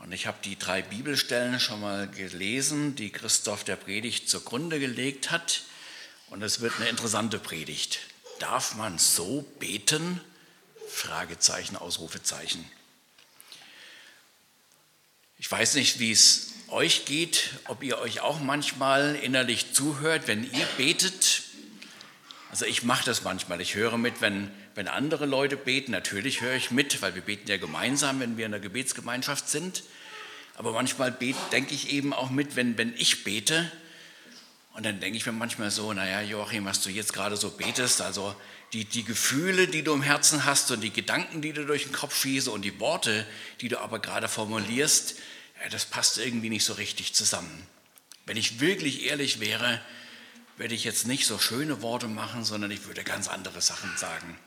Und ich habe die 3 Bibelstellen schon mal gelesen, die Christoph der Predigt zugrunde gelegt hat. Und es wird eine interessante Predigt. Darf man so beten? Fragezeichen, Ausrufezeichen. Ich weiß nicht, wie es euch geht, ob ihr euch auch manchmal innerlich zuhört, wenn ihr betet. Also ich mache das manchmal. Ich höre mit, wenn andere Leute beten. Natürlich höre ich mit, weil wir beten ja gemeinsam, wenn wir in der Gebetsgemeinschaft sind. Aber manchmal denke ich eben auch mit, wenn ich bete. Und dann denke ich mir manchmal so, naja Joachim, was du jetzt gerade so betest, also die Gefühle, die du im Herzen hast und die Gedanken, die du durch den Kopf schießen und die Worte, die du aber gerade formulierst, ja, das passt irgendwie nicht so richtig zusammen. Wenn ich wirklich ehrlich wäre, würde ich jetzt nicht so schöne Worte machen, sondern ich würde ganz andere Sachen sagen.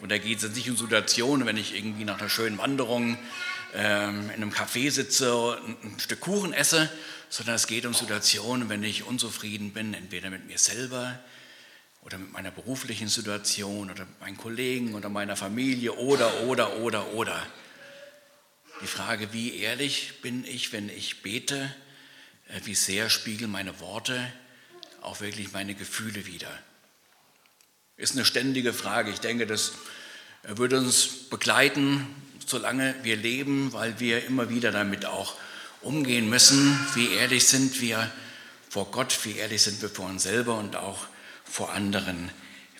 Und da geht es jetzt nicht um Situationen, wenn ich irgendwie nach einer schönen Wanderung in einem Café sitze und ein Stück Kuchen esse, sondern es geht um Situationen, wenn ich unzufrieden bin, entweder mit mir selber oder mit meiner beruflichen Situation oder mit meinen Kollegen oder meiner Familie oder. Die Frage, wie ehrlich bin ich, wenn ich bete, wie sehr spiegeln meine Worte auch wirklich meine Gefühle wider? Ist eine ständige Frage. Ich denke, das wird uns begleiten, solange wir leben, weil wir immer wieder damit auch umgehen müssen, wie ehrlich sind wir vor Gott, wie ehrlich sind wir vor uns selber und auch vor anderen,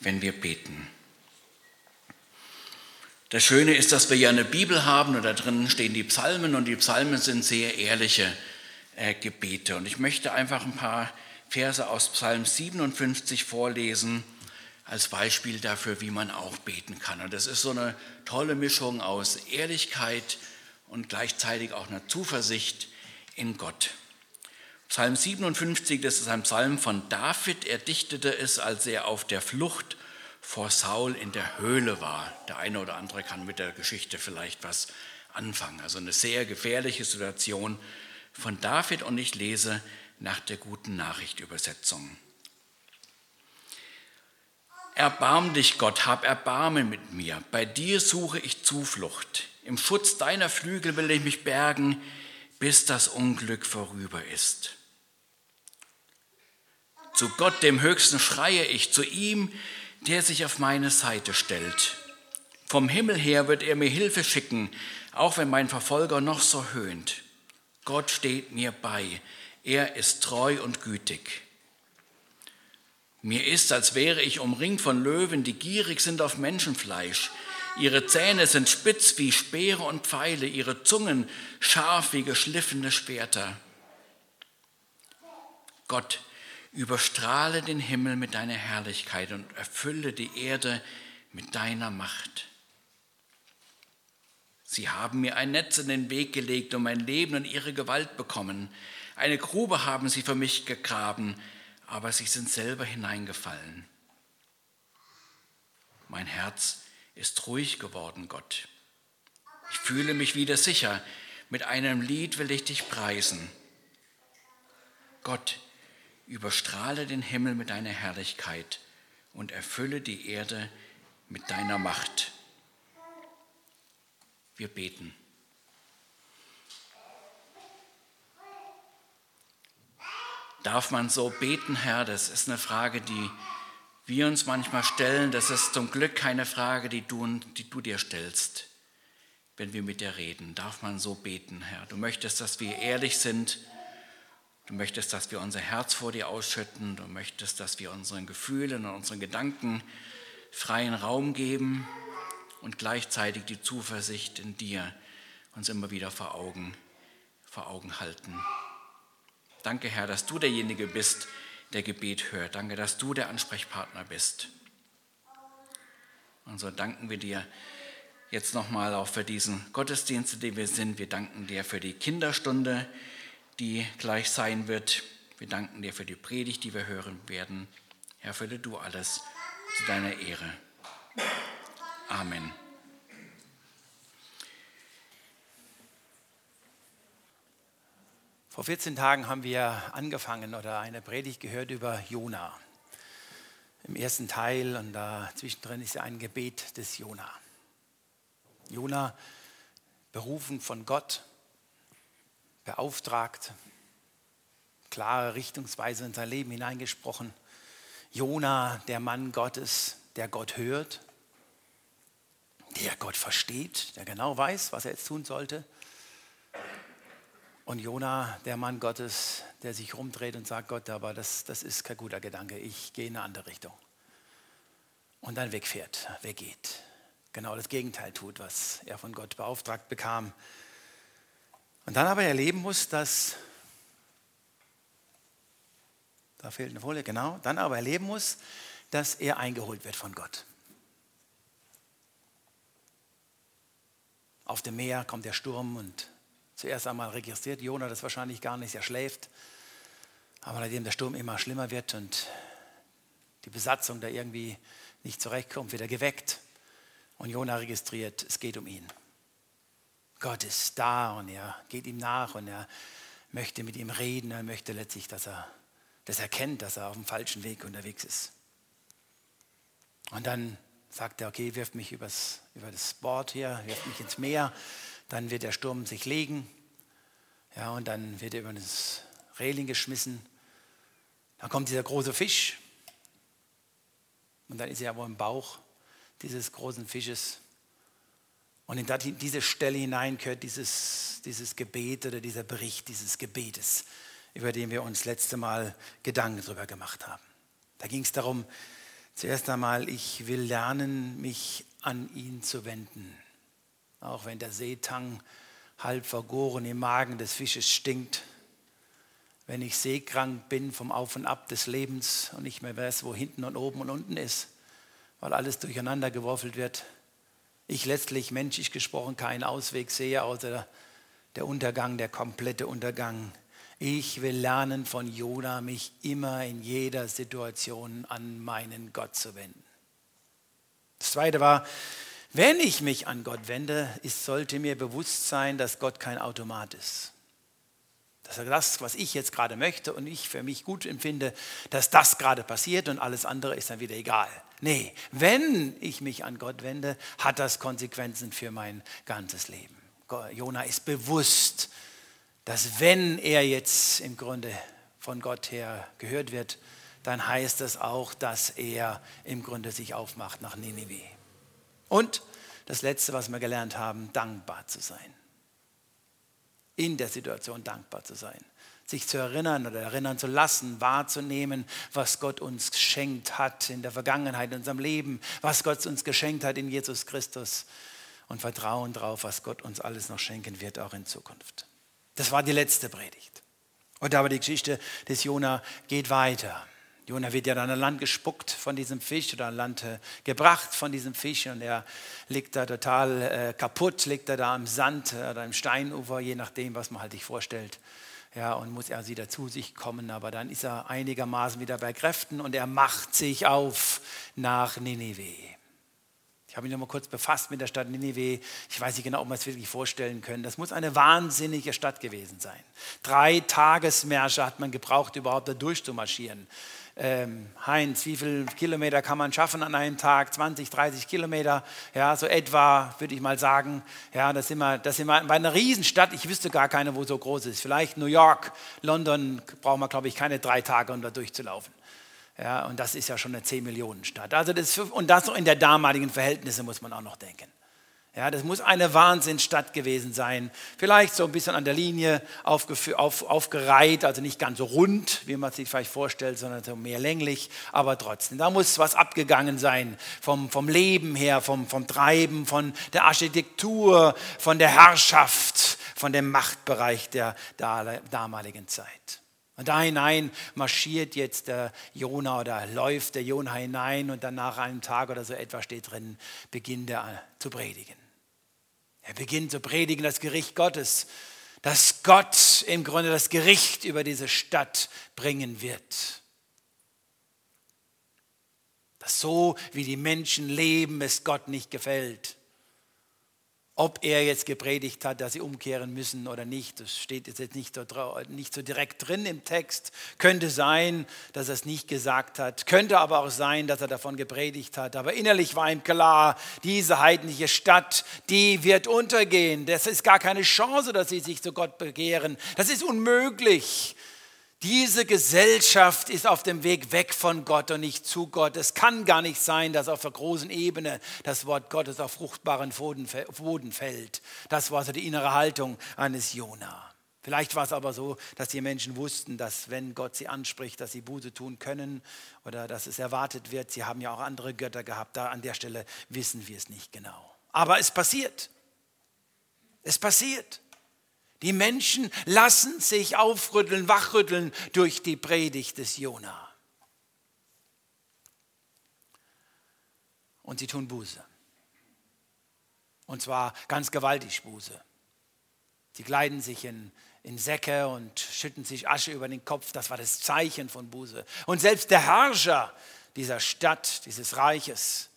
wenn wir beten. Das Schöne ist, dass wir ja eine Bibel haben und da drin stehen die Psalmen und die Psalmen sind sehr ehrliche Gebete. Und ich möchte einfach ein paar Verse aus Psalm 57 vorlesen, als Beispiel dafür, wie man auch beten kann. Und das ist so eine tolle Mischung aus Ehrlichkeit und gleichzeitig auch einer Zuversicht in Gott. Psalm 57, das ist ein Psalm von David. Er dichtete es, als er auf der Flucht vor Saul in der Höhle war. Der eine oder andere kann mit der Geschichte vielleicht was anfangen. Also eine sehr gefährliche Situation von David. Und ich lese nach der Guten Nachricht Übersetzung. Erbarm dich, Gott, hab Erbarmen mit mir. Bei dir suche ich Zuflucht. Im Schutz deiner Flügel will ich mich bergen, bis das Unglück vorüber ist. Zu Gott, dem Höchsten, schreie ich, zu ihm, der sich auf meine Seite stellt. Vom Himmel her wird er mir Hilfe schicken, auch wenn mein Verfolger noch so höhnt. Gott steht mir bei, er ist treu und gütig. Mir ist, als wäre ich umringt von Löwen, die gierig sind auf Menschenfleisch. Ihre Zähne sind spitz wie Speere und Pfeile, ihre Zungen scharf wie geschliffene Schwerter. Gott, überstrahle den Himmel mit deiner Herrlichkeit und erfülle die Erde mit deiner Macht. Sie haben mir ein Netz in den Weg gelegt und mein Leben in ihre Gewalt bekommen. Eine Grube haben sie für mich gegraben, aber sie sind selber hineingefallen. Mein Herz ist ruhig geworden, Gott. Ich fühle mich wieder sicher. Mit einem Lied will ich dich preisen. Gott, überstrahle den Himmel mit deiner Herrlichkeit und erfülle die Erde mit deiner Macht. Wir beten. Darf man so beten, Herr? Das ist eine Frage, die wir uns manchmal stellen. Das ist zum Glück keine Frage, die du dir stellst, wenn wir mit dir reden. Darf man so beten, Herr? Du möchtest, dass wir ehrlich sind. Du möchtest, dass wir unser Herz vor dir ausschütten. Du möchtest, dass wir unseren Gefühlen und unseren Gedanken freien Raum geben und gleichzeitig die Zuversicht in dir uns immer wieder vor Augen halten. Danke, Herr, dass du derjenige bist, der Gebet hört. Danke, dass du der Ansprechpartner bist. Und so danken wir dir jetzt nochmal auch für diesen Gottesdienst, in dem wir sind. Wir danken dir für die Kinderstunde, die gleich sein wird. Wir danken dir für die Predigt, die wir hören werden. Herr, fülle du alles zu deiner Ehre. Amen. Vor 14 Tagen haben wir angefangen oder eine Predigt gehört über Jona. Im ersten Teil und da zwischendrin ist ja ein Gebet des Jona. Jona, berufen von Gott, beauftragt, klare Richtungsweise in sein Leben hineingesprochen. Jona, der Mann Gottes, der Gott hört, der Gott versteht, der genau weiß, was er jetzt tun sollte. Und Jona, der Mann Gottes, der sich rumdreht und sagt, Gott, aber das ist kein guter Gedanke, ich gehe in eine andere Richtung. Und dann wegfährt, weggeht. Genau das Gegenteil tut, was er von Gott beauftragt bekam. Und dann aber erleben muss, dass, da fehlt eine Folie, genau, dann aber erleben muss, dass er eingeholt wird von Gott. Auf dem Meer kommt der Sturm und zuerst einmal registriert Jona das wahrscheinlich gar nicht, er schläft. Aber nachdem der Sturm immer schlimmer wird und die Besatzung da irgendwie nicht zurechtkommt, wird er geweckt. Und Jona registriert, es geht um ihn. Gott ist da und er geht ihm nach und er möchte mit ihm reden. Er möchte letztlich, dass er das erkennt, dass er auf dem falschen Weg unterwegs ist. Und dann sagt er, okay, wirft mich über das Board hier, wirft mich ins Meer. Dann wird der Sturm sich legen. Ja, und dann wird er über das Reling geschmissen. Dann kommt dieser große Fisch. Und dann ist er aber im Bauch dieses großen Fisches. Und in diese Stelle hinein gehört dieses Gebet oder dieser Bericht dieses Gebetes, über den wir uns letzte Mal Gedanken drüber gemacht haben. Da ging es darum, zuerst einmal, ich will lernen, mich an ihn zu wenden. Auch wenn der Seetang halb vergoren im Magen des Fisches stinkt, wenn ich seekrank bin vom Auf und Ab des Lebens und nicht mehr weiß, wo hinten und oben und unten ist, weil alles durcheinander gewürfelt wird, ich letztlich menschlich gesprochen keinen Ausweg sehe, außer der Untergang, der komplette Untergang. Ich will lernen von Jona, mich immer in jeder Situation an meinen Gott zu wenden. Das Zweite war, wenn ich mich an Gott wende, sollte mir bewusst sein, dass Gott kein Automat ist. Dass er das, was ich jetzt gerade möchte und ich für mich gut empfinde, dass das gerade passiert und alles andere ist dann wieder egal. Nee, wenn ich mich an Gott wende, hat das Konsequenzen für mein ganzes Leben. Jona ist bewusst, dass wenn er jetzt im Grunde von Gott her gehört wird, dann heißt das auch, dass er im Grunde sich aufmacht nach Ninive. Und das Letzte, was wir gelernt haben, dankbar zu sein. In der Situation dankbar zu sein. Sich zu erinnern oder erinnern zu lassen, wahrzunehmen, was Gott uns geschenkt hat in der Vergangenheit, in unserem Leben, was Gott uns geschenkt hat in Jesus Christus und Vertrauen darauf, was Gott uns alles noch schenken wird, auch in Zukunft. Das war die letzte Predigt. Und aber die Geschichte des Jona geht weiter. Jona wird ja dann an Land gespuckt von diesem Fisch oder an Land gebracht von diesem Fisch und er liegt da total kaputt, liegt da am Sand oder im Steinufer, je nachdem, was man halt sich vorstellt. Ja, und muss er wieder zu sich kommen, aber dann ist er einigermaßen wieder bei Kräften und er macht sich auf nach Ninive. Ich habe mich noch mal kurz befasst mit der Stadt Ninive. Ich weiß nicht genau, ob man es wirklich vorstellen können. Das muss eine wahnsinnige Stadt gewesen sein. 3 Tagesmärsche hat man gebraucht, überhaupt da durchzumarschieren. Heinz, wie viele Kilometer kann man schaffen an einem Tag? 20, 30 Kilometer, ja, so etwa, würde ich mal sagen. Ja, das sind wir bei einer Riesenstadt, ich wüsste gar keine, wo so groß ist. Vielleicht New York, London, brauchen wir, glaube ich, keine 3 Tage, um da durchzulaufen. Ja, und das ist ja schon eine 10-Millionen-Stadt. Also und das in der damaligen Verhältnisse muss man auch noch denken. Ja, das muss eine Wahnsinnsstadt gewesen sein. Vielleicht so ein bisschen an der Linie aufgereiht, also nicht ganz so rund, wie man sich vielleicht vorstellt, sondern so mehr länglich, aber trotzdem. Da muss was abgegangen sein vom Leben her, vom Treiben, von der Architektur, von der Herrschaft, von dem Machtbereich der damaligen Zeit. Und da hinein marschiert jetzt der Jona oder läuft der Jona hinein und dann nach einem Tag oder so etwa steht drin, beginnt er zu predigen. Er beginnt zu predigen das Gericht Gottes, dass Gott im Grunde das Gericht über diese Stadt bringen wird. Dass so, wie die Menschen leben, es Gott nicht gefällt. Ob er jetzt gepredigt hat, dass sie umkehren müssen oder nicht, das steht jetzt nicht so direkt drin im Text. Könnte sein, dass er es nicht gesagt hat. Könnte aber auch sein, dass er davon gepredigt hat. Aber innerlich war ihm klar, diese heidnische Stadt, die wird untergehen. Das ist gar keine Chance, dass sie sich zu Gott bekehren. Das ist unmöglich. Diese Gesellschaft ist auf dem Weg weg von Gott und nicht zu Gott. Es kann gar nicht sein, dass auf der großen Ebene das Wort Gottes auf fruchtbaren Boden fällt. Das war so die innere Haltung eines Jona. Vielleicht war es aber so, dass die Menschen wussten, dass wenn Gott sie anspricht, dass sie Buße tun können oder dass es erwartet wird. Sie haben ja auch andere Götter gehabt. Da an der Stelle wissen wir es nicht genau. Aber es passiert. Es passiert. Die Menschen lassen sich aufrütteln, wachrütteln durch die Predigt des Jona. Und sie tun Buße. Und zwar ganz gewaltig Buße. Sie kleiden sich in Säcke und schütten sich Asche über den Kopf. Das war das Zeichen von Buße. Und selbst der Herrscher dieser Stadt, dieses Reiches,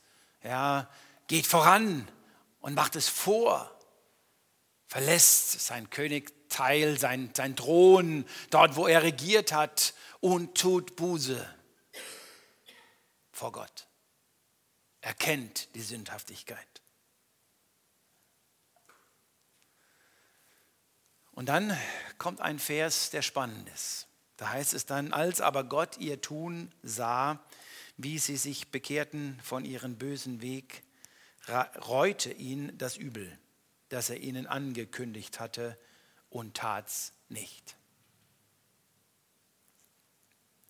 ja, geht voran und macht es vor. Verlässt sein Königteil, sein Thron, dort, wo er regiert hat, und tut Buße vor Gott. Erkennt die Sündhaftigkeit. Und dann kommt ein Vers, der spannend ist. Da heißt es dann, als aber Gott ihr Tun sah, wie sie sich bekehrten von ihrem bösen Weg, reute ihn das Übel, das er ihnen angekündigt hatte, und tat's nicht.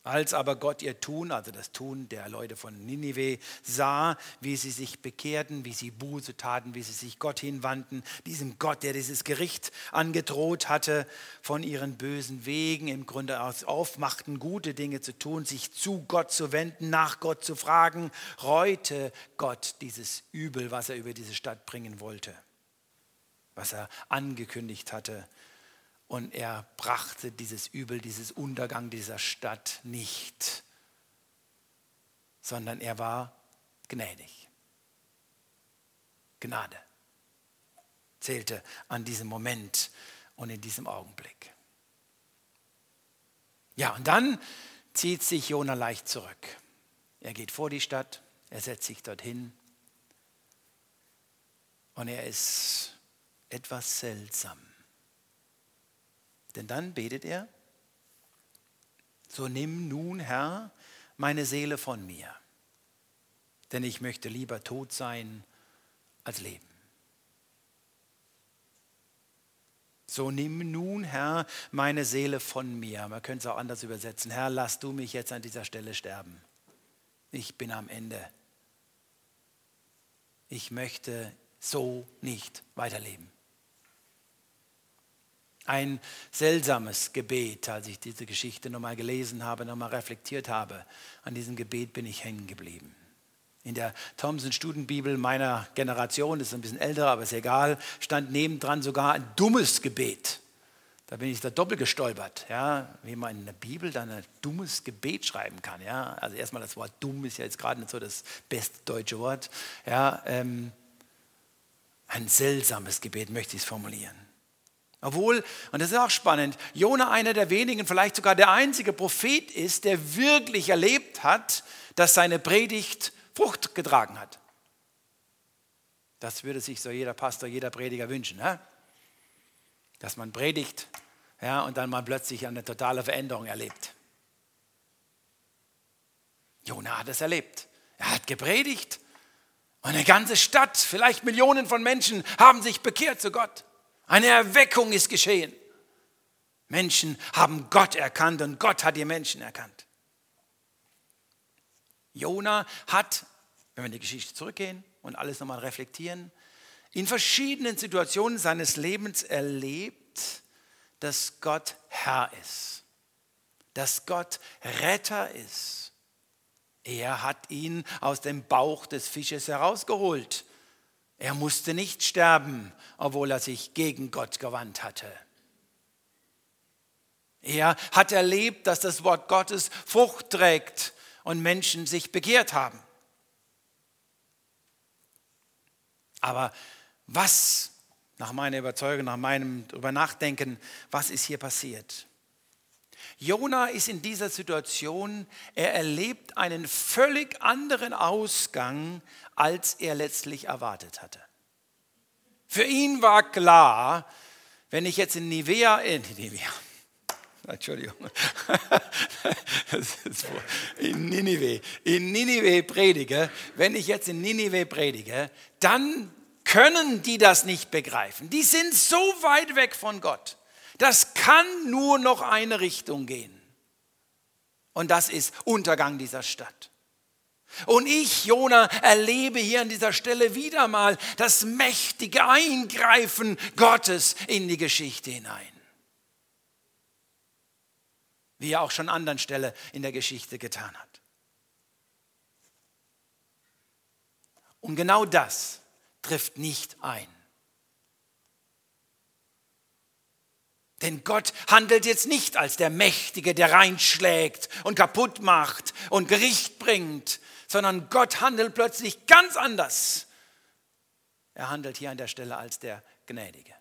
Als aber Gott ihr Tun, also das Tun der Leute von Ninive, sah, wie sie sich bekehrten, wie sie Buße taten, wie sie sich Gott hinwandten, diesem Gott, der dieses Gericht angedroht hatte, von ihren bösen Wegen im Grunde aus aufmachten, gute Dinge zu tun, sich zu Gott zu wenden, nach Gott zu fragen, reute Gott dieses Übel, was er über diese Stadt bringen wollte, was er angekündigt hatte. Und er brachte dieses Übel, dieses Untergang dieser Stadt nicht, sondern er war gnädig. Gnade zählte an diesem Moment und in diesem Augenblick. Ja, und dann zieht sich Jona leicht zurück. Er geht vor die Stadt, er setzt sich dorthin und er ist etwas seltsam. Denn dann betet er, so nimm nun, Herr, meine Seele von mir, denn ich möchte lieber tot sein als leben. So nimm nun, Herr, meine Seele von mir. Man könnte es auch anders übersetzen. Herr, lass du mich jetzt an dieser Stelle sterben. Ich bin am Ende. Ich möchte so nicht weiterleben. Ein seltsames Gebet, als ich diese Geschichte nochmal gelesen habe, nochmal reflektiert habe. An diesem Gebet bin ich hängen geblieben. In der Thompson-Studenbibel meiner Generation, das ist ein bisschen älter, aber ist egal, stand nebendran sogar ein dummes Gebet. Da bin ich da doppelt gestolpert, ja, wie man in der Bibel dann ein dummes Gebet schreiben kann. Ja. Also erstmal das Wort dumm ist ja jetzt gerade nicht so das beste deutsche Wort. Ja, ein seltsames Gebet möchte ich es formulieren. Obwohl, und das ist auch spannend, Jona einer der wenigen, vielleicht sogar der einzige Prophet ist, der wirklich erlebt hat, dass seine Predigt Frucht getragen hat. Das würde sich so jeder Pastor, jeder Prediger wünschen, ne? Dass man predigt, ja, und dann mal plötzlich eine totale Veränderung erlebt. Jona hat es erlebt. Er hat gepredigt und eine ganze Stadt, vielleicht Millionen von Menschen haben sich bekehrt zu Gott. Eine Erweckung ist geschehen. Menschen haben Gott erkannt und Gott hat die Menschen erkannt. Jona hat, wenn wir in die Geschichte zurückgehen und alles nochmal reflektieren, in verschiedenen Situationen seines Lebens erlebt, dass Gott Herr ist, dass Gott Retter ist. Er hat ihn aus dem Bauch des Fisches herausgeholt. Er musste nicht sterben, obwohl er sich gegen Gott gewandt hatte. Er hat erlebt, dass das Wort Gottes Frucht trägt und Menschen sich bekehrt haben. Aber was nach meiner Überzeugung, nach meinem drüber nachdenken, was ist hier passiert? Jona ist in dieser Situation, er erlebt einen völlig anderen Ausgang, als er letztlich erwartet hatte. Für ihn war klar, wenn ich jetzt in Ninive predige, wenn ich jetzt in Ninive predige, dann können die das nicht begreifen. Die sind so weit weg von Gott. Das kann nur noch eine Richtung gehen. Und das ist Untergang dieser Stadt. Und ich, Jona, erlebe hier an dieser Stelle wieder mal das mächtige Eingreifen Gottes in die Geschichte hinein. Wie er auch schon an anderen Stellen in der Geschichte getan hat. Und genau das trifft nicht ein. Denn Gott handelt jetzt nicht als der Mächtige, der reinschlägt und kaputt macht und Gericht bringt, sondern Gott handelt plötzlich ganz anders. Er handelt hier an der Stelle als der Gnädige.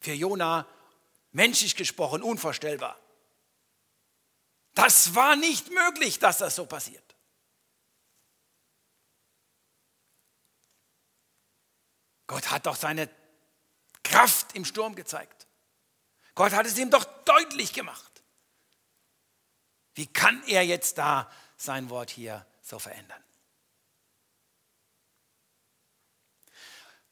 Für Jona, menschlich gesprochen, unvorstellbar. Das war nicht möglich, dass das so passiert. Gott hat doch seine Kraft im Sturm gezeigt. Gott hat es ihm doch deutlich gemacht. Wie kann er jetzt da sein Wort hier so verändern?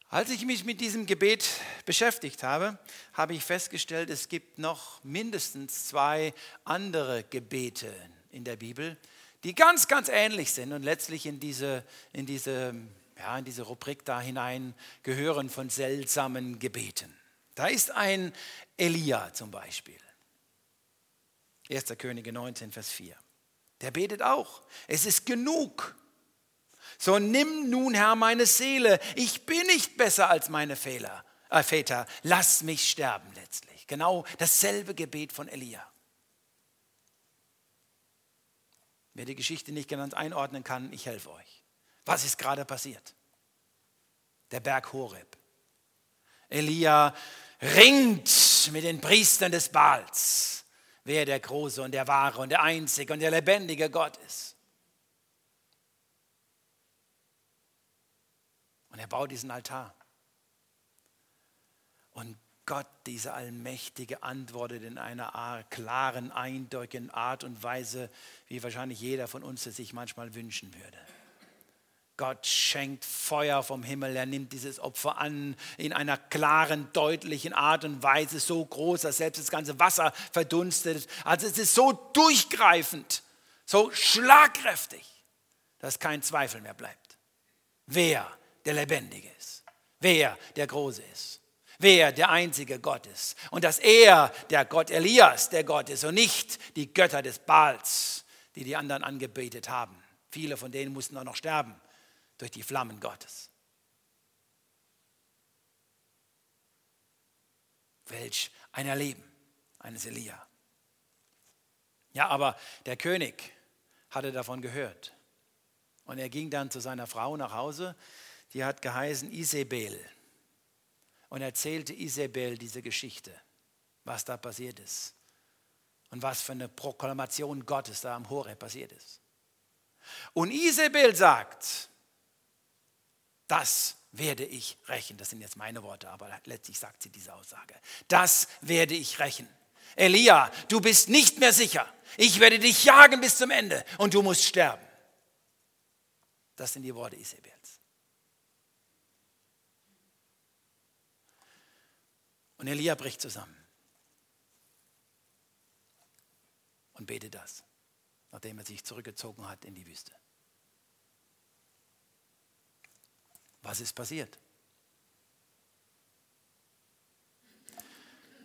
Als ich mich mit diesem Gebet beschäftigt habe, habe ich festgestellt, es gibt noch mindestens 2 andere Gebete in der Bibel, die ganz, ganz ähnlich sind und letztlich in diese Rubrik da hinein gehören von seltsamen Gebeten. Da ist ein Elia zum Beispiel. 1. Könige 19, Vers 4. Der betet auch. Es ist genug. So nimm nun, Herr, meine Seele. Ich bin nicht besser als meine Väter. Lass mich sterben letztlich. Genau dasselbe Gebet von Elia. Wer die Geschichte nicht genau einordnen kann, ich helfe euch. Was ist gerade passiert? Der Berg Horeb. Elia ringt mit den Priestern des Baals, wer der große und der wahre und der einzige und der lebendige Gott ist. Und er baut diesen Altar. Und Gott, dieser Allmächtige, antwortet in einer klaren, eindeutigen Art und Weise, wie wahrscheinlich jeder von uns es sich manchmal wünschen würde. Gott schenkt Feuer vom Himmel, er nimmt dieses Opfer an in einer klaren, deutlichen Art und Weise, so groß, dass selbst das ganze Wasser verdunstet. Also es ist so durchgreifend, so schlagkräftig, dass kein Zweifel mehr bleibt. Wer der Lebendige ist, wer der Große ist, wer der einzige Gott ist und dass er, der Gott Elias, der Gott ist und nicht die Götter des Baals, die die anderen angebetet haben. Viele von denen mussten auch noch sterben durch die Flammen Gottes. Welch ein Erleben eines Elia. Ja, aber der König hatte davon gehört und er ging dann zu seiner Frau nach Hause, die hat geheißen Isebel, und erzählte Isebel diese Geschichte, was da passiert ist und was für eine Proklamation Gottes da am Horeb passiert ist. Und Isebel sagt, das werde ich rächen. Das sind jetzt meine Worte, aber letztlich sagt sie diese Aussage. Das werde ich rächen. Elia, du bist nicht mehr sicher. Ich werde dich jagen bis zum Ende und du musst sterben. Das sind die Worte Isebels. Und Elia bricht zusammen und betet das, nachdem er sich zurückgezogen hat in die Wüste. Was ist passiert?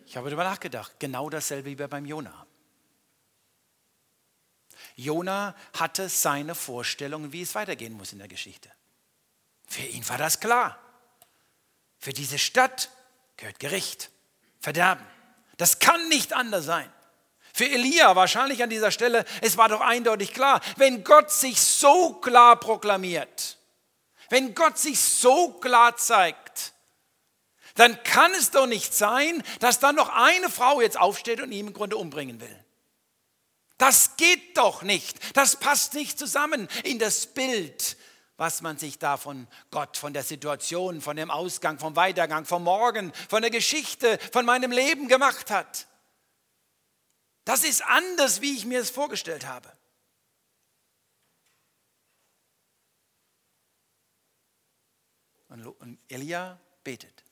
Ich habe darüber nachgedacht. Genau dasselbe wie beim Jona. Jona hatte seine Vorstellung, wie es weitergehen muss in der Geschichte. Für ihn war das klar. Für diese Stadt gehört Gericht, Verderben. Das kann nicht anders sein. Für Elia wahrscheinlich an dieser Stelle, es war doch eindeutig klar, wenn Gott sich so klar proklamiert, wenn Gott sich so klar zeigt, dann kann es doch nicht sein, dass dann noch eine Frau jetzt aufsteht und ihn im Grunde umbringen will. Das geht doch nicht. Das passt nicht zusammen in das Bild, was man sich da von Gott, von der Situation, von dem Ausgang, vom Weitergang, vom Morgen, von der Geschichte, von meinem Leben gemacht hat. Das ist anders, wie ich mir es vorgestellt habe. Und Elia betet.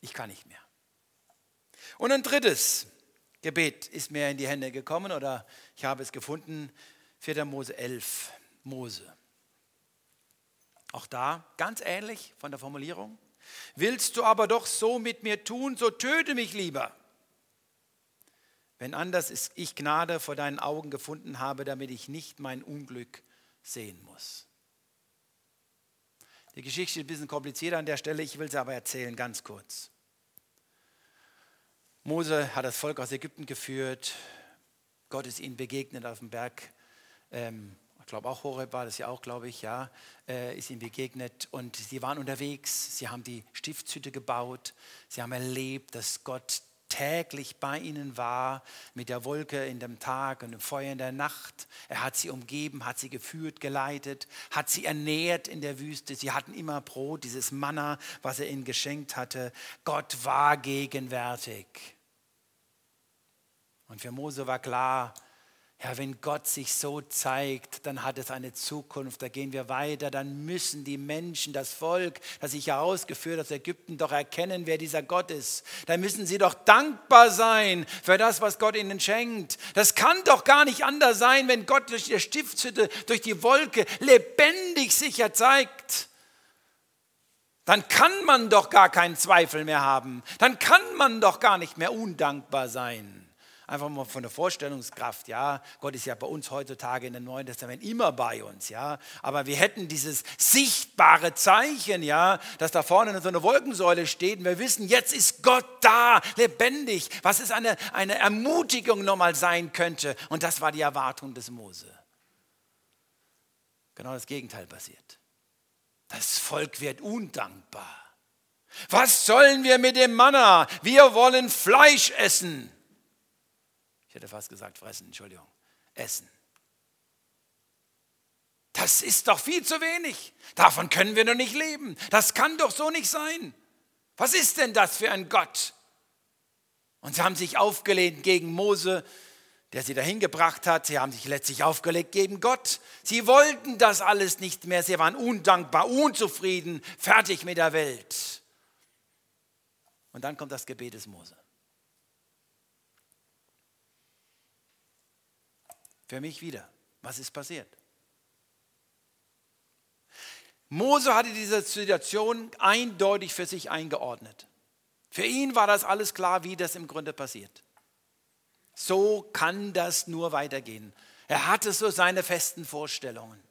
Ich kann nicht mehr. Und ein drittes Gebet ist mir in die Hände gekommen, oder ich habe es gefunden, 4. Mose 11, Mose. Auch da ganz ähnlich von der Formulierung. Willst du aber doch so mit mir tun, so töte mich lieber. Wenn anders ist, ich Gnade vor deinen Augen gefunden habe, damit ich nicht mein Unglück sehen muss. Die Geschichte ist ein bisschen komplizierter an der Stelle, ich will sie aber erzählen, ganz kurz. Mose hat das Volk aus Ägypten geführt, Gott ist ihnen begegnet auf dem Berg, ich glaube auch Horeb war das ja auch, glaube ich, ja, ist ihnen begegnet und sie waren unterwegs, sie haben die Stiftshütte gebaut, sie haben erlebt, dass Gott täglich bei ihnen war, mit der Wolke in dem Tag und dem Feuer in der Nacht. Er hat sie umgeben, hat sie geführt, geleitet, hat sie ernährt in der Wüste. Sie hatten immer Brot, dieses Manna, was er ihnen geschenkt hatte. Gott war gegenwärtig. Und für Mose war klar, ja, wenn Gott sich so zeigt, dann hat es eine Zukunft, da gehen wir weiter, dann müssen die Menschen, das Volk, das sich herausgeführt aus Ägypten, doch erkennen, wer dieser Gott ist. Dann müssen sie doch dankbar sein für das, was Gott ihnen schenkt. Das kann doch gar nicht anders sein, wenn Gott durch die Stiftshütte, durch die Wolke lebendig sich erzeigt. Dann kann man doch gar keinen Zweifel mehr haben. Dann kann man doch gar nicht mehr undankbar sein. Einfach mal von der Vorstellungskraft, ja, Gott ist ja bei uns heutzutage in dem Neuen Testament immer bei uns, ja, aber wir hätten dieses sichtbare Zeichen, ja, dass da vorne so eine Wolkensäule steht und wir wissen, jetzt ist Gott da, lebendig, was es eine Ermutigung nochmal sein könnte und das war die Erwartung des Mose. Genau das Gegenteil passiert. Das Volk wird undankbar. Was sollen wir mit dem Manna? Wir wollen Fleisch essen. Ich hätte fast gesagt fressen, Entschuldigung, essen. Das ist doch viel zu wenig. Davon können wir doch nicht leben. Das kann doch so nicht sein. Was ist denn das für ein Gott? Und sie haben sich aufgelehnt gegen Mose, der sie dahin gebracht hat. Sie haben sich letztlich aufgelegt gegen Gott. Sie wollten das alles nicht mehr. Sie waren undankbar, unzufrieden, fertig mit der Welt. Und dann kommt das Gebet des Mose. Für mich wieder. Was ist passiert? Mose hatte diese Situation eindeutig für sich eingeordnet. Für ihn war das alles klar, wie das im Grunde passiert. So kann das nur weitergehen. Er hatte so seine festen Vorstellungen.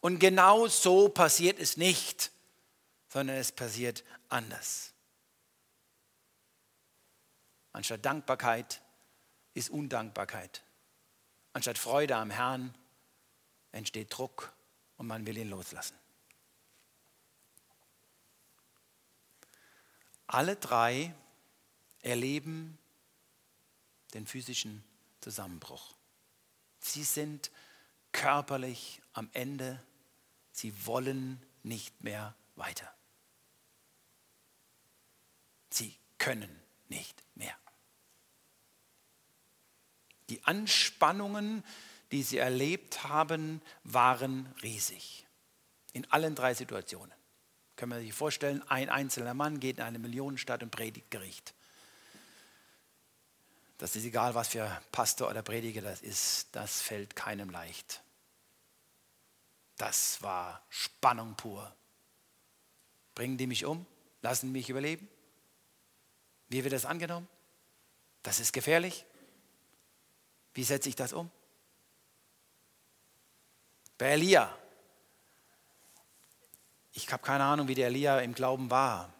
Und genau so passiert es nicht, sondern es passiert anders. Anstatt Dankbarkeit ist Undankbarkeit. Anstatt Freude am Herrn entsteht Druck und man will ihn loslassen. Alle drei erleben den physischen Zusammenbruch. Sie sind körperlich am Ende. Sie wollen nicht mehr weiter. Sie können nicht mehr. Die Anspannungen, die sie erlebt haben, waren riesig. In allen drei Situationen. Können wir sich vorstellen, ein einzelner Mann geht in eine Millionenstadt und predigt Gericht. Das ist egal, was für Pastor oder Prediger das ist, das fällt keinem leicht. Das war Spannung pur. Bringen die mich um? Lassen mich überleben? Wie wird das angenommen? Das ist gefährlich. Wie setze ich das um? Bei Elia. Ich habe keine Ahnung, wie der Elia im Glauben war.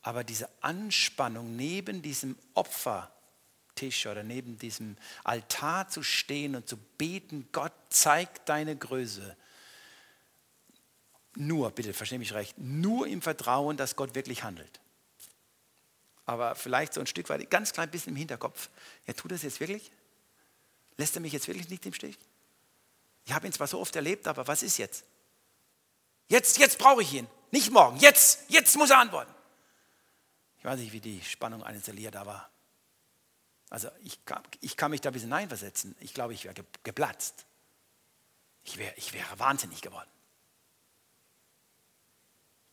Aber diese Anspannung, neben diesem Opfertisch oder neben diesem Altar zu stehen und zu beten, Gott, zeig deine Größe. nur, bitte verstehe mich recht, nur im Vertrauen, dass Gott wirklich handelt. Aber vielleicht so ein Stück weit, ganz klein bisschen im Hinterkopf. Ja, tut das jetzt wirklich? Lässt er mich jetzt wirklich nicht im Stich? Ich habe ihn zwar so oft erlebt, aber was ist jetzt? Jetzt brauche ich ihn. Nicht morgen, jetzt muss er antworten. Ich weiß nicht, wie die Spannung eines Elia da war. Also ich kann mich da ein bisschen hineinversetzen. Ich glaube, ich wäre geplatzt. Ich wäre wahnsinnig geworden.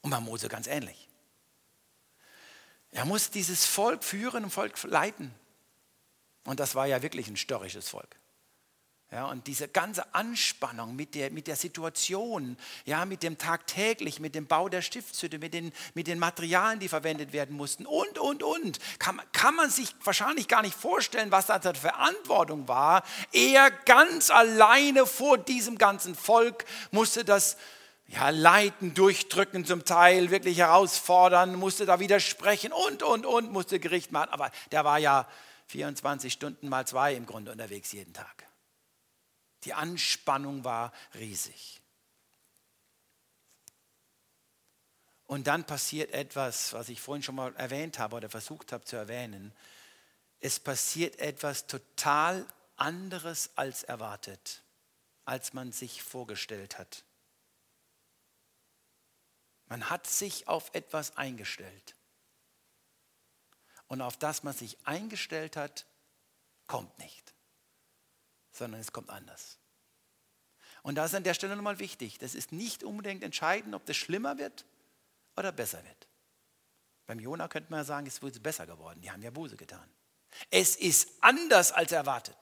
Und bei Mose ganz ähnlich. Er muss dieses Volk führen und Volk leiten. Und das war ja wirklich ein störrisches Volk. Ja, und diese ganze Anspannung mit der Situation, ja, mit dem tagtäglich, mit dem Bau der Stiftshütte, mit den Materialien, die verwendet werden mussten und. Kann man sich wahrscheinlich gar nicht vorstellen, was da seine Verantwortung war. Er ganz alleine vor diesem ganzen Volk musste das ja, leiten, durchdrücken zum Teil, wirklich herausfordern, musste da widersprechen und, musste Gericht machen. Aber der war ja 24 Stunden mal 2 im Grunde unterwegs jeden Tag. Die Anspannung war riesig. Und dann passiert etwas, was ich vorhin schon mal erwähnt habe oder versucht habe zu erwähnen. Es passiert etwas total anderes als erwartet, als man sich vorgestellt hat. Man hat sich auf etwas eingestellt. Und auf das man sich eingestellt hat, kommt nicht. Sondern es kommt anders. Und das ist an der Stelle nochmal wichtig. Das ist nicht unbedingt entscheidend, ob das schlimmer wird oder besser wird. Beim Jona könnte man ja sagen, es wurde besser geworden. Die haben ja Buße getan. Es ist anders als erwartet.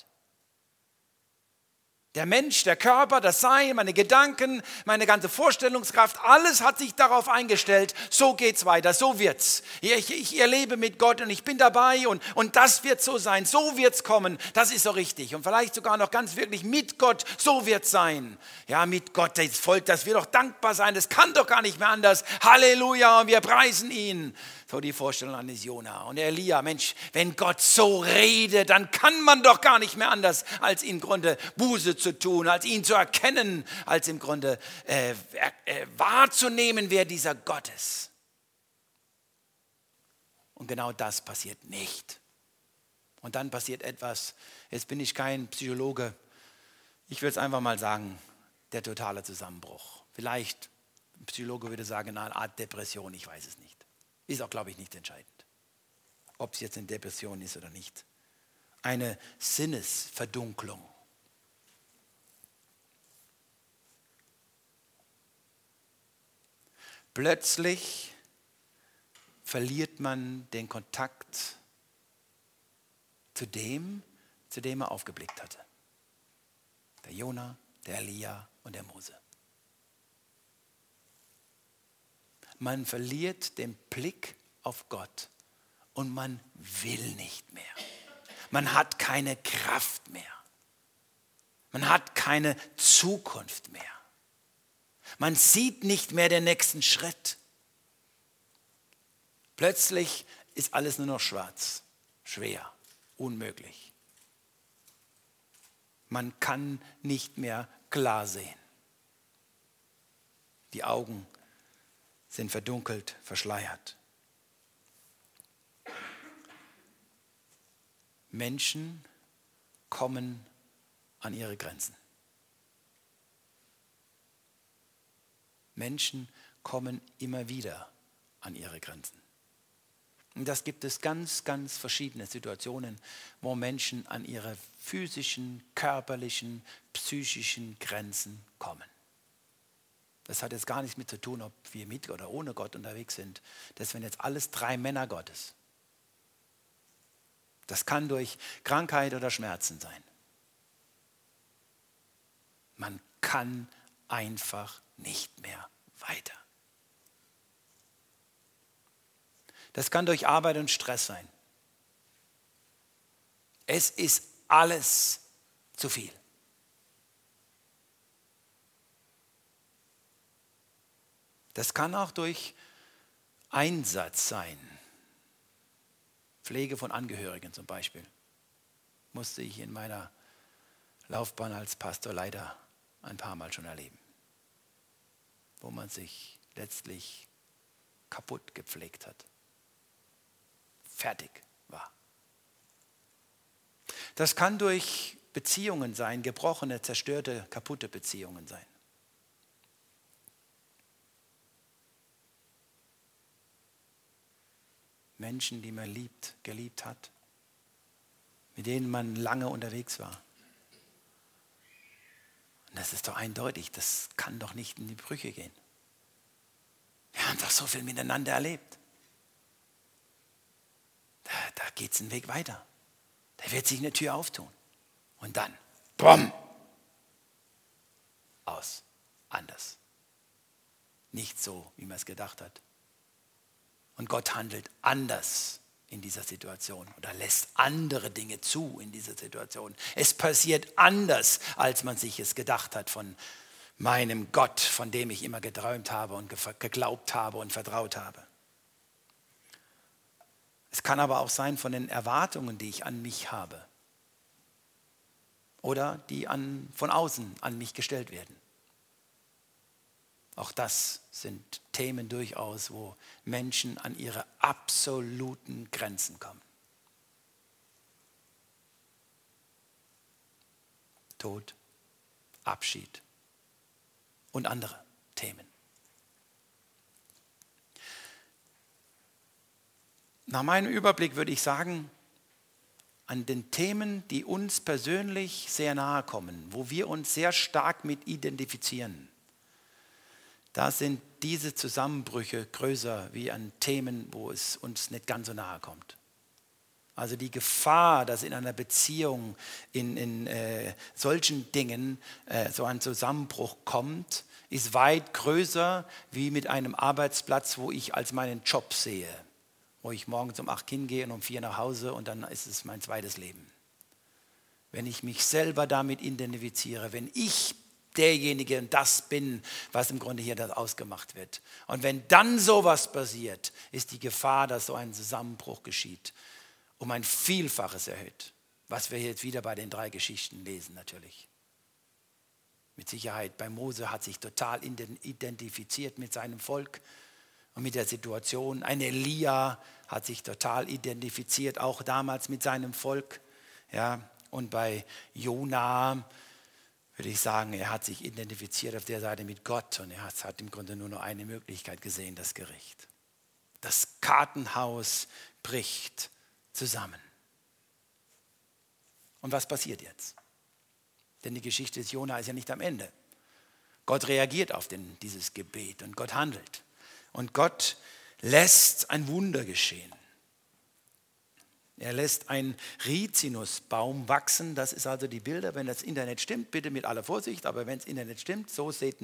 Der Mensch, der Körper, das Sein, meine Gedanken, meine ganze Vorstellungskraft, alles hat sich darauf eingestellt, so geht's weiter, so wird's. Ich erlebe mit Gott und ich bin dabei und das wird so sein, so wird's kommen, das ist so richtig. Und vielleicht sogar noch ganz wirklich mit Gott, so wird's sein. Ja, mit Gott, das Volk, das wird doch dankbar sein, das kann doch gar nicht mehr anders. Halleluja, und wir preisen ihn. So die Vorstellung eines Jona und Elia, Mensch, wenn Gott so redet, dann kann man doch gar nicht mehr anders, als im Grunde Buße zu tun, als ihn zu erkennen, als im Grunde wahrzunehmen, wer dieser Gott ist. Und genau das passiert nicht. Und dann passiert etwas, jetzt bin ich kein Psychologe, ich will es einfach mal sagen, der totale Zusammenbruch. Vielleicht, ein Psychologe würde sagen, eine Art Depression, ich weiß es nicht. Ist auch, glaube ich, nicht entscheidend, ob es jetzt eine Depression ist oder nicht. Eine Sinnesverdunklung. Plötzlich verliert man den Kontakt zu dem er aufgeblickt hatte. Der Jona, der Elia und der Mose. Man verliert den Blick auf Gott und man will nicht mehr. Man hat keine Kraft mehr. Man hat keine Zukunft mehr. Man sieht nicht mehr den nächsten Schritt. Plötzlich ist alles nur noch schwarz, schwer, unmöglich. Man kann nicht mehr klar sehen. Die Augen sind verdunkelt, verschleiert. Menschen kommen an ihre Grenzen. Menschen kommen immer wieder an ihre Grenzen. Und das gibt es ganz, ganz verschiedene Situationen, wo Menschen an ihre physischen, körperlichen, psychischen Grenzen kommen. Das hat jetzt gar nichts mit zu tun, ob wir mit oder ohne Gott unterwegs sind. Das sind jetzt alles 3 Männer Gottes. Das kann durch Krankheit oder Schmerzen sein. Man kann einfach nicht mehr weiter. Das kann durch Arbeit und Stress sein. Es ist alles zu viel. Das kann auch durch Einsatz sein. Pflege von Angehörigen zum Beispiel. Musste ich in meiner Laufbahn als Pastor leider ein paar Mal schon erleben. wo man sich letztlich kaputt gepflegt hat, fertig war. Das kann durch Beziehungen sein, gebrochene, zerstörte, kaputte Beziehungen sein. Menschen, die man geliebt hat, mit denen man lange unterwegs war. Und das ist doch eindeutig, das kann doch nicht in die Brüche gehen. Wir haben doch so viel miteinander erlebt. Da geht es einen Weg weiter. Da wird sich eine Tür auftun. Und dann, bumm, aus, anders. Nicht so, wie man es gedacht hat. Und Gott handelt anders in dieser Situation oder lässt andere Dinge zu in dieser Situation. Es passiert anders, als man sich es gedacht hat von meinem Gott, von dem ich immer geträumt habe und geglaubt habe und vertraut habe. Es kann aber auch sein von den Erwartungen, die ich an mich habe oder die von außen an mich gestellt werden. Auch das sind Themen durchaus, wo Menschen an ihre absoluten Grenzen kommen. Tod, Abschied und andere Themen. Nach meinem Überblick würde ich sagen, an den Themen, die uns persönlich sehr nahe kommen, wo wir uns sehr stark mit identifizieren, da sind diese Zusammenbrüche größer wie an Themen, wo es uns nicht ganz so nahe kommt. Also die Gefahr, dass in einer Beziehung in solchen Dingen so ein Zusammenbruch kommt, ist weit größer wie mit einem Arbeitsplatz, wo ich als meinen Job sehe. Wo ich morgens um 8 hingehe und um 4 nach Hause und dann ist es mein zweites Leben. Wenn ich mich selber damit identifiziere, wenn ich derjenige und das bin, was im Grunde hier das ausgemacht wird. Und wenn dann sowas passiert, ist die Gefahr, dass so ein Zusammenbruch geschieht, um ein Vielfaches erhöht. Was wir jetzt wieder bei den 3 Geschichten lesen natürlich. Mit Sicherheit, bei Mose hat sich total identifiziert mit seinem Volk und mit der Situation. Ein Elia hat sich total identifiziert, auch damals mit seinem Volk. Ja, und bei Jona würde ich sagen, er hat sich identifiziert auf der Seite mit Gott und er hat im Grunde nur noch eine Möglichkeit gesehen, das Gericht. Das Kartenhaus bricht zusammen. Und was passiert jetzt? Denn die Geschichte des Jona ist ja nicht am Ende. Gott reagiert auf dieses Gebet und Gott handelt. Und Gott lässt ein Wunder geschehen. Er lässt einen Rizinusbaum wachsen. Das ist also die Bilder, wenn das Internet stimmt, bitte mit aller Vorsicht, aber wenn das Internet stimmt, so sehen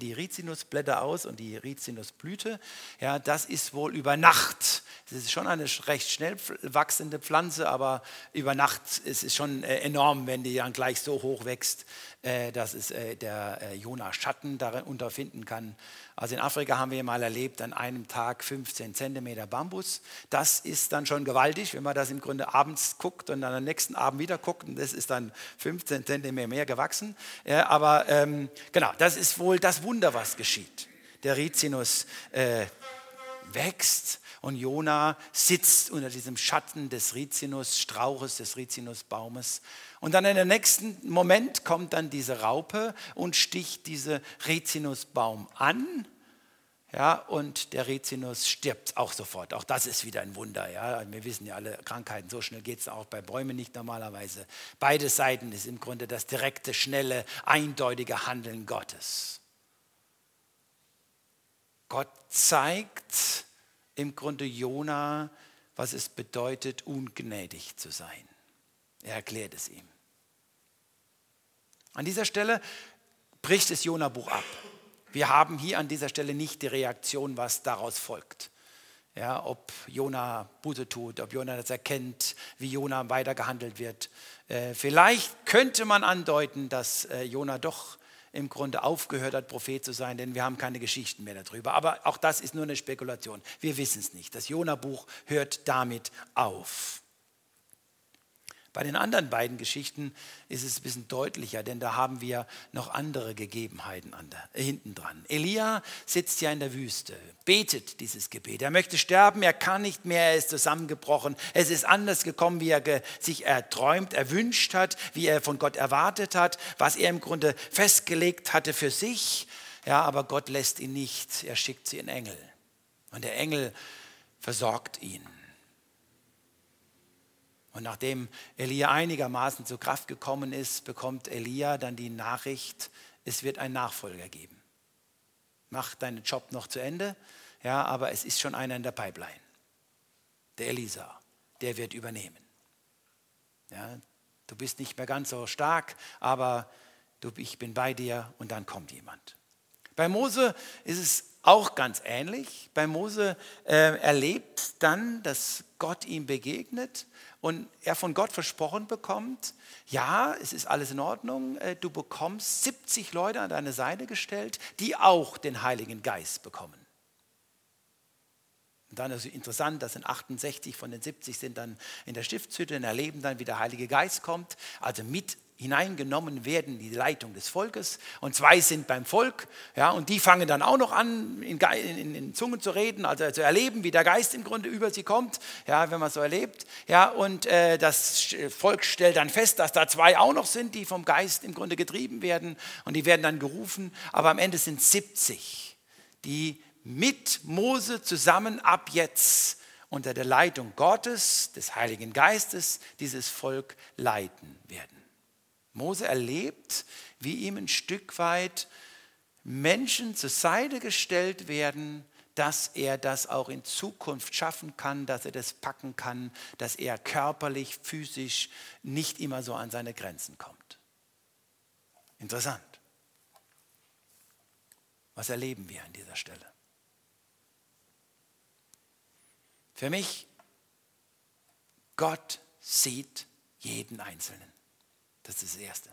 die Rizinusblätter aus und die Rizinusblüte. Ja, das ist wohl über Nacht. Es ist schon eine recht schnell wachsende Pflanze, aber über Nacht ist es schon enorm, wenn die dann gleich so hoch wächst, dass es der Jona Schatten darin unterfinden kann. Also in Afrika haben wir mal erlebt, an einem Tag 15 Zentimeter Bambus. Das ist dann schon gewaltig, wenn man das im Grunde abends guckt und dann am nächsten Abend wieder guckt. Und das ist dann 15 Zentimeter mehr gewachsen. Ja, aber genau, das ist wohl das Wunder, was geschieht. Der Rizinus wächst und Jona sitzt unter diesem Schatten des Rizinusstrauches, des Rizinusbaumes. Und dann in dem nächsten Moment kommt dann diese Raupe und sticht diesen Rizinusbaum an. Ja, und der Rizinus stirbt auch sofort. Auch das ist wieder ein Wunder. Ja. Wir wissen ja alle Krankheiten, so schnell geht es auch bei Bäumen nicht normalerweise. Beide Seiten ist im Grunde das direkte, schnelle, eindeutige Handeln Gottes. Gott zeigt im Grunde Jona, was es bedeutet, ungnädig zu sein. Er erklärt es ihm. An dieser Stelle bricht das Jona-Buch ab. Wir haben hier an dieser Stelle nicht die Reaktion, was daraus folgt. Ja, ob Jona Buße tut, ob Jona das erkennt, wie Jona weitergehandelt wird. Vielleicht könnte man andeuten, dass Jona doch im Grunde aufgehört hat, Prophet zu sein, denn wir haben keine Geschichten mehr darüber. Aber auch das ist nur eine Spekulation. Wir wissen es nicht. Das Jona-Buch hört damit auf. Bei den anderen beiden Geschichten ist es ein bisschen deutlicher, denn da haben wir noch andere Gegebenheiten hinten dran. Elia sitzt ja in der Wüste, betet dieses Gebet. Er möchte sterben, er kann nicht mehr, er ist zusammengebrochen. Es ist anders gekommen, wie er sich erträumt, erwünscht hat, wie er von Gott erwartet hat, was er im Grunde festgelegt hatte für sich. Ja, aber Gott lässt ihn nicht, er schickt sie in Engel. Und der Engel versorgt ihn. Und nachdem Elia einigermaßen zur Kraft gekommen ist, bekommt Elia dann die Nachricht, es wird einen Nachfolger geben. Mach deinen Job noch zu Ende, ja, aber es ist schon einer in der Pipeline. Der Elisa, der wird übernehmen. Ja, du bist nicht mehr ganz so stark, aber ich bin bei dir und dann kommt jemand. Bei Mose ist es auch ganz ähnlich. Bei Mose erlebt dann, dass Gott ihm begegnet und er von Gott versprochen bekommt, ja, es ist alles in Ordnung, du bekommst 70 Leute an deine Seite gestellt, die auch den Heiligen Geist bekommen. Und dann ist es interessant, dass in 68 von den 70 sind dann in der Stiftshütte und erleben dann, wie der Heilige Geist kommt, also mit hineingenommen werden, die Leitung des Volkes, und 2 sind beim Volk, ja, und die fangen dann auch noch an, in Zungen zu reden, also zu erleben, wie der Geist im Grunde über sie kommt, ja, wenn man es so erlebt, ja, und das Volk stellt dann fest, dass da 2 auch noch sind, die vom Geist im Grunde getrieben werden, und die werden dann gerufen, aber am Ende sind 70, die mit Mose zusammen ab jetzt unter der Leitung Gottes, des Heiligen Geistes, dieses Volk leiten werden. Mose erlebt, wie ihm ein Stück weit Menschen zur Seite gestellt werden, dass er das auch in Zukunft schaffen kann, dass er das packen kann, dass er körperlich, physisch nicht immer so an seine Grenzen kommt. Interessant. Was erleben wir an dieser Stelle? Für mich, Gott sieht jeden Einzelnen. Das ist das Erste.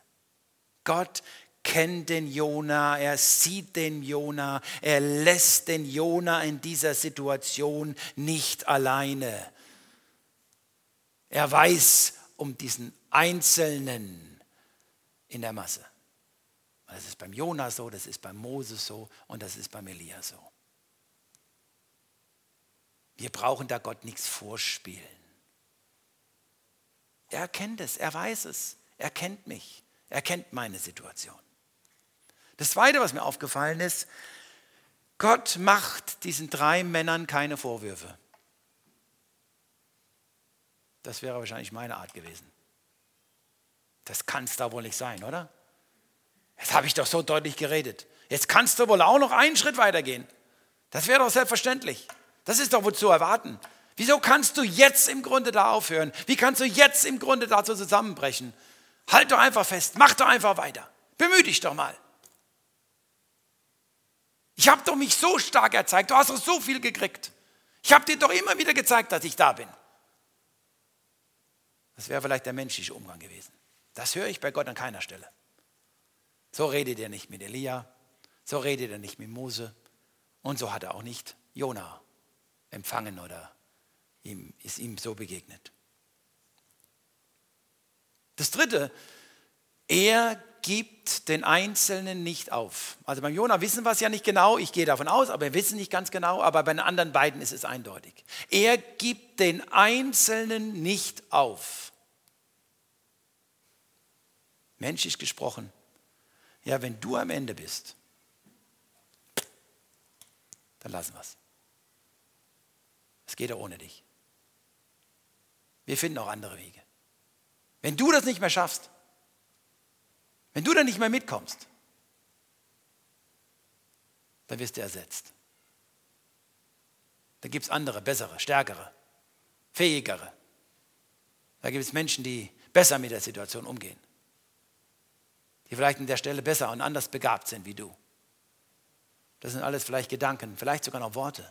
Gott kennt den Jona, er sieht den Jona, er lässt den Jona in dieser Situation nicht alleine. Er weiß um diesen Einzelnen in der Masse. Das ist beim Jona so, das ist beim Mose so und das ist beim Elia so. Wir brauchen da Gott nichts vorspielen. Er kennt es, er weiß es. Er kennt mich, er kennt meine Situation. Das Zweite, was mir aufgefallen ist, Gott macht diesen 3 Männern keine Vorwürfe. Das wäre wahrscheinlich meine Art gewesen. Das kann es da wohl nicht sein, oder? Jetzt habe ich doch so deutlich geredet. Jetzt kannst du wohl auch noch einen Schritt weitergehen. Das wäre doch selbstverständlich. Das ist doch wohl zu erwarten. Wieso kannst du jetzt im Grunde da aufhören? Wie kannst du jetzt im Grunde dazu zusammenbrechen? Halt doch einfach fest, mach doch einfach weiter. Bemühe dich doch mal. Ich habe doch mich so stark erzeigt, du hast doch so viel gekriegt. Ich habe dir doch immer wieder gezeigt, dass ich da bin. Das wäre vielleicht der menschliche Umgang gewesen. Das höre ich bei Gott an keiner Stelle. So redet er nicht mit Elia, so redet er nicht mit Mose und so hat er auch nicht Jona empfangen oder ist ihm so begegnet. Das Dritte, er gibt den Einzelnen nicht auf. Also beim Jona wissen wir es ja nicht genau, ich gehe davon aus, aber wir wissen nicht ganz genau, aber bei den anderen beiden ist es eindeutig. Er gibt den Einzelnen nicht auf. Menschlich gesprochen, ja, wenn du am Ende bist, dann lassen wir es. Es geht ja ohne dich. Wir finden auch andere Wege. Wenn du das nicht mehr schaffst, wenn du da nicht mehr mitkommst, dann wirst du ersetzt. Da gibt es andere, bessere, stärkere, fähigere. Da gibt es Menschen, die besser mit der Situation umgehen. Die vielleicht an der Stelle besser und anders begabt sind wie du. Das sind alles vielleicht Gedanken, vielleicht sogar noch Worte,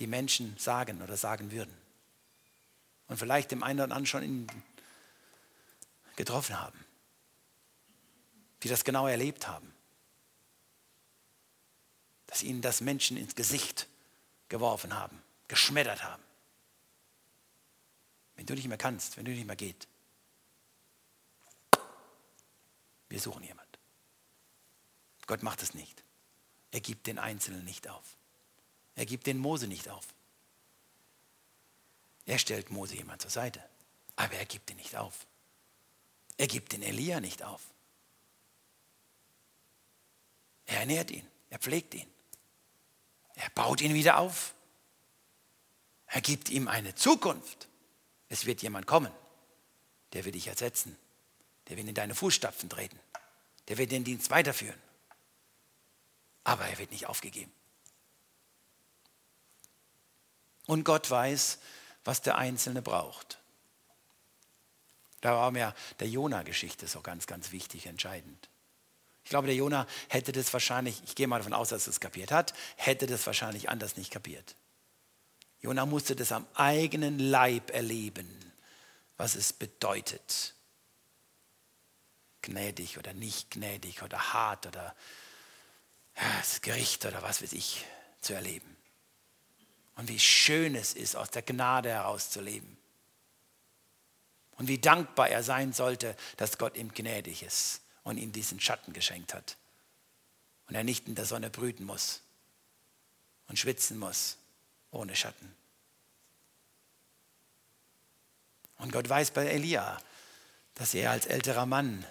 die Menschen sagen oder sagen würden. Und vielleicht dem einen oder anderen schon getroffen haben. Die das genau erlebt haben. Dass ihnen das Menschen ins Gesicht geworfen haben, geschmettert haben. Wenn du nicht mehr kannst, wenn du nicht mehr geht. Wir suchen jemanden. Gott macht es nicht. Er gibt den Einzelnen nicht auf. Er gibt den Mose nicht auf. Er stellt Mose jemand zur Seite, aber er gibt ihn nicht auf. Er gibt den Elia nicht auf. Er ernährt ihn, er pflegt ihn. Er baut ihn wieder auf. Er gibt ihm eine Zukunft. Es wird jemand kommen, der will dich ersetzen. Der wird in deine Fußstapfen treten. Der wird den Dienst weiterführen. Aber er wird nicht aufgegeben. Und Gott weiß, was der Einzelne braucht. Da war mir der Jona-Geschichte so ganz, ganz wichtig, entscheidend. Ich glaube, der Jona hätte das wahrscheinlich, ich gehe mal davon aus, dass er es kapiert hat, hätte das wahrscheinlich anders nicht kapiert. Jona musste das am eigenen Leib erleben, was es bedeutet. Gnädig oder nicht gnädig oder hart oder das Gericht oder was weiß ich, zu erleben. Und wie schön es ist, aus der Gnade heraus zu leben. Und wie dankbar er sein sollte, dass Gott ihm gnädig ist und ihm diesen Schatten geschenkt hat. Und er nicht in der Sonne brüten muss und schwitzen muss ohne Schatten. Und Gott weiß bei Elia, dass er als älterer Mann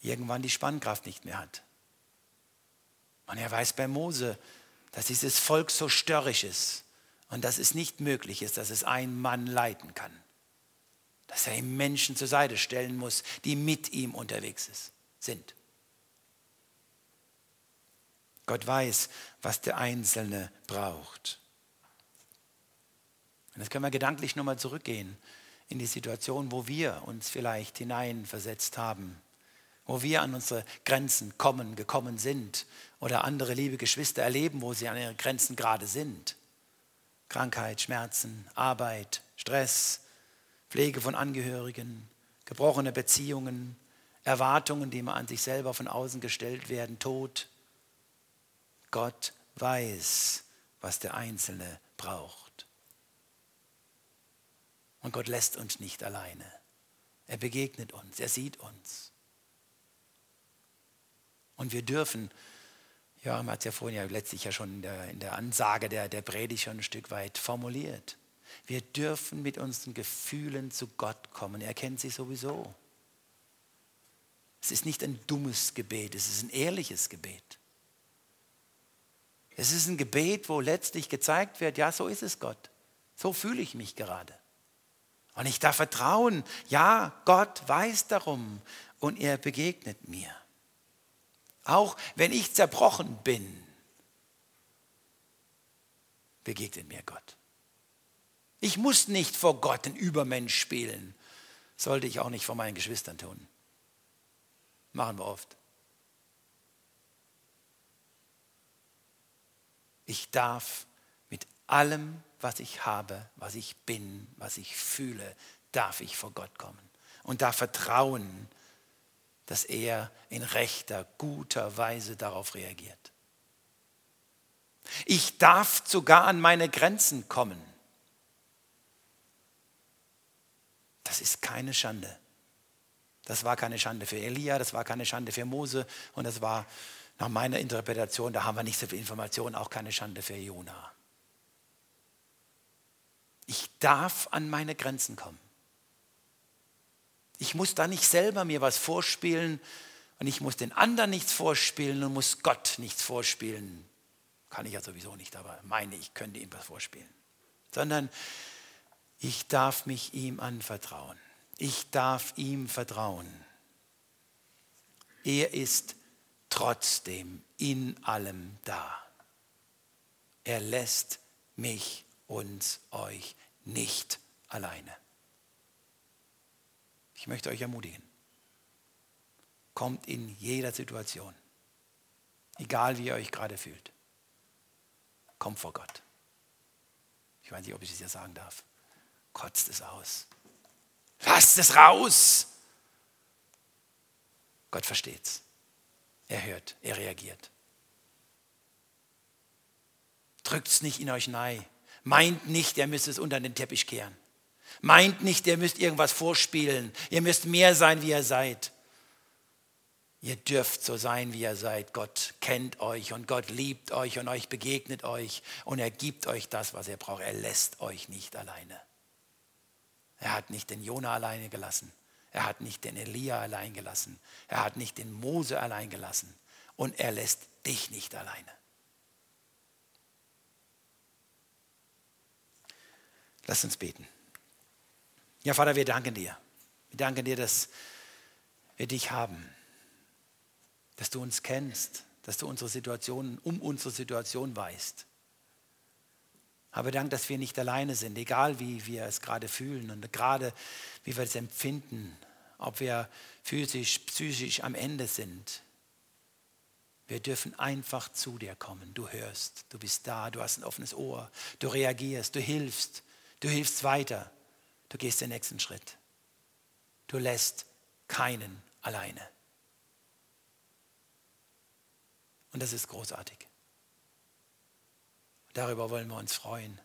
irgendwann die Spannkraft nicht mehr hat. Und er weiß bei Mose, dass dieses Volk so störrisch ist und dass es nicht möglich ist, dass es ein Mann leiten kann. Dass er ihm Menschen zur Seite stellen muss, die mit ihm unterwegs sind. Gott weiß, was der Einzelne braucht. Und jetzt können wir gedanklich nochmal zurückgehen in die Situation, wo wir uns vielleicht hineinversetzt haben, wo wir an unsere Grenzen gekommen sind oder andere liebe Geschwister erleben, wo sie an ihren Grenzen gerade sind. Krankheit, Schmerzen, Arbeit, Stress, Pflege von Angehörigen, gebrochene Beziehungen, Erwartungen, die immer an sich selber von außen gestellt werden, Tod. Gott weiß, was der Einzelne braucht. Und Gott lässt uns nicht alleine. Er begegnet uns, er sieht uns. Und wir dürfen, Joachim hat es ja vorhin ja letztlich ja schon in der Ansage der Predigt schon ein Stück weit formuliert, wir dürfen mit unseren Gefühlen zu Gott kommen. Er kennt sie sowieso. Es ist nicht ein dummes Gebet, es ist ein ehrliches Gebet. Es ist ein Gebet, wo letztlich gezeigt wird, ja, so ist es, Gott. So fühle ich mich gerade. Und ich darf vertrauen, ja, Gott weiß darum und er begegnet mir. Auch wenn ich zerbrochen bin, begegnet mir Gott. Ich muss nicht vor Gott den Übermensch spielen. Sollte ich auch nicht vor meinen Geschwistern tun. Machen wir oft. Ich darf mit allem, was ich habe, was ich bin, was ich fühle, darf ich vor Gott kommen. Und darf vertrauen, dass er in rechter, guter Weise darauf reagiert. Ich darf sogar an meine Grenzen kommen. Das ist keine Schande. Das war keine Schande für Elia, das war keine Schande für Mose und das war nach meiner Interpretation, da haben wir nicht so viel Informationen, auch keine Schande für Jona. Ich darf an meine Grenzen kommen. Ich muss da nicht selber mir was vorspielen und ich muss den anderen nichts vorspielen und muss Gott nichts vorspielen. Kann ich ja sowieso nicht, aber meine ich könnte ihm was vorspielen. Sondern ich darf mich ihm anvertrauen. Ich darf ihm vertrauen. Er ist trotzdem in allem da. Er lässt mich, uns, euch nicht alleine. Ich möchte euch ermutigen. Kommt in jeder Situation, egal wie ihr euch gerade fühlt, kommt vor Gott. Ich weiß nicht, ob ich das hier sagen darf. Kotzt es aus. Lasst es raus. Gott versteht's. Er hört, er reagiert. Drückt's nicht in euch rein. Meint nicht, er müsste es unter den Teppich kehren. Meint nicht, ihr müsst irgendwas vorspielen. Ihr müsst mehr sein, wie ihr seid. Ihr dürft so sein, wie ihr seid. Gott kennt euch und Gott liebt euch und euch begegnet euch. Und er gibt euch das, was ihr braucht. Er lässt euch nicht alleine. Er hat nicht den Jona alleine gelassen. Er hat nicht den Elia allein gelassen. Er hat nicht den Mose allein gelassen. Und er lässt dich nicht alleine. Lass uns beten. Ja, Vater, wir danken dir. Wir danken dir, dass wir dich haben. Dass du uns kennst. Dass du unsere Situation, um unsere Situation weißt. Aber Dank, dass wir nicht alleine sind, egal wie wir es gerade fühlen und gerade wie wir es empfinden, ob wir physisch, psychisch am Ende sind. Wir dürfen einfach zu dir kommen. Du hörst, du bist da, du hast ein offenes Ohr, du reagierst, du hilfst weiter, du gehst den nächsten Schritt. Du lässt keinen alleine. Und das ist großartig. Darüber wollen wir uns freuen.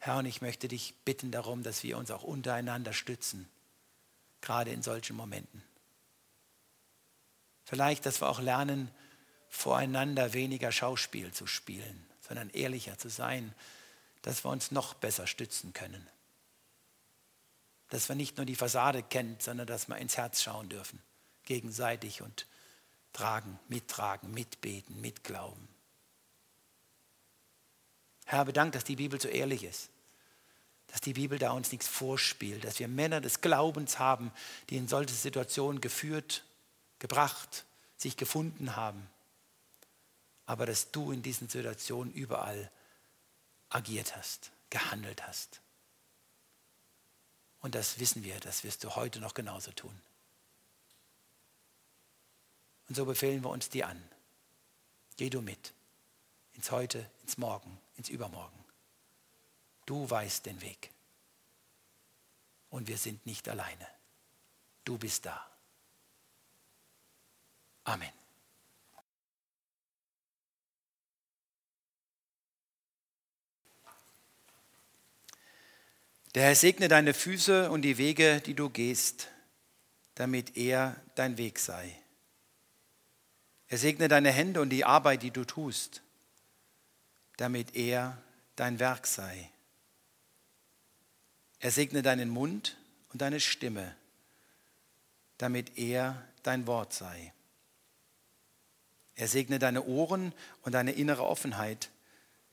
Herr, und ich möchte dich bitten darum, dass wir uns auch untereinander stützen, gerade in solchen Momenten. Vielleicht, dass wir auch lernen, voreinander weniger Schauspiel zu spielen, sondern ehrlicher zu sein, dass wir uns noch besser stützen können. Dass wir nicht nur die Fassade kennen, sondern dass wir ins Herz schauen dürfen, gegenseitig und mittragen, mitbeten, mitglauben. Herr, bedankt, dass die Bibel so ehrlich ist, dass die Bibel da uns nichts vorspielt, dass wir Männer des Glaubens haben, die in solche Situationen geführt, gebracht, sich gefunden haben, aber dass du in diesen Situationen überall agiert hast, gehandelt hast. Und das wissen wir, das wirst du heute noch genauso tun. Und so befehlen wir uns dir an. Geh du mit, ins Heute, ins Morgen, ins Übermorgen. Du weißt den Weg. Und wir sind nicht alleine. Du bist da. Amen. Der Herr segne deine Füße und die Wege, die du gehst, damit er dein Weg sei. Er segne deine Hände und die Arbeit, die du tust, damit er dein Werk sei. Er segne deinen Mund und deine Stimme, damit er dein Wort sei. Er segne deine Ohren und deine innere Offenheit,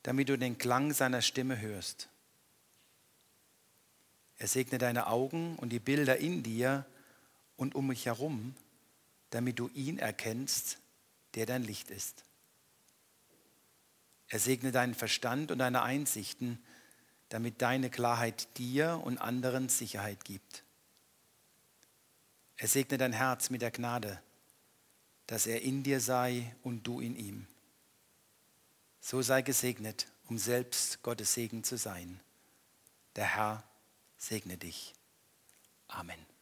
damit du den Klang seiner Stimme hörst. Er segne deine Augen und die Bilder in dir und um mich herum, damit du ihn erkennst, der dein Licht ist. Er segne deinen Verstand und deine Einsichten, damit deine Klarheit dir und anderen Sicherheit gibt. Er segne dein Herz mit der Gnade, dass er in dir sei und du in ihm. So sei gesegnet, um selbst Gottes Segen zu sein. Der Herr segne dich. Amen.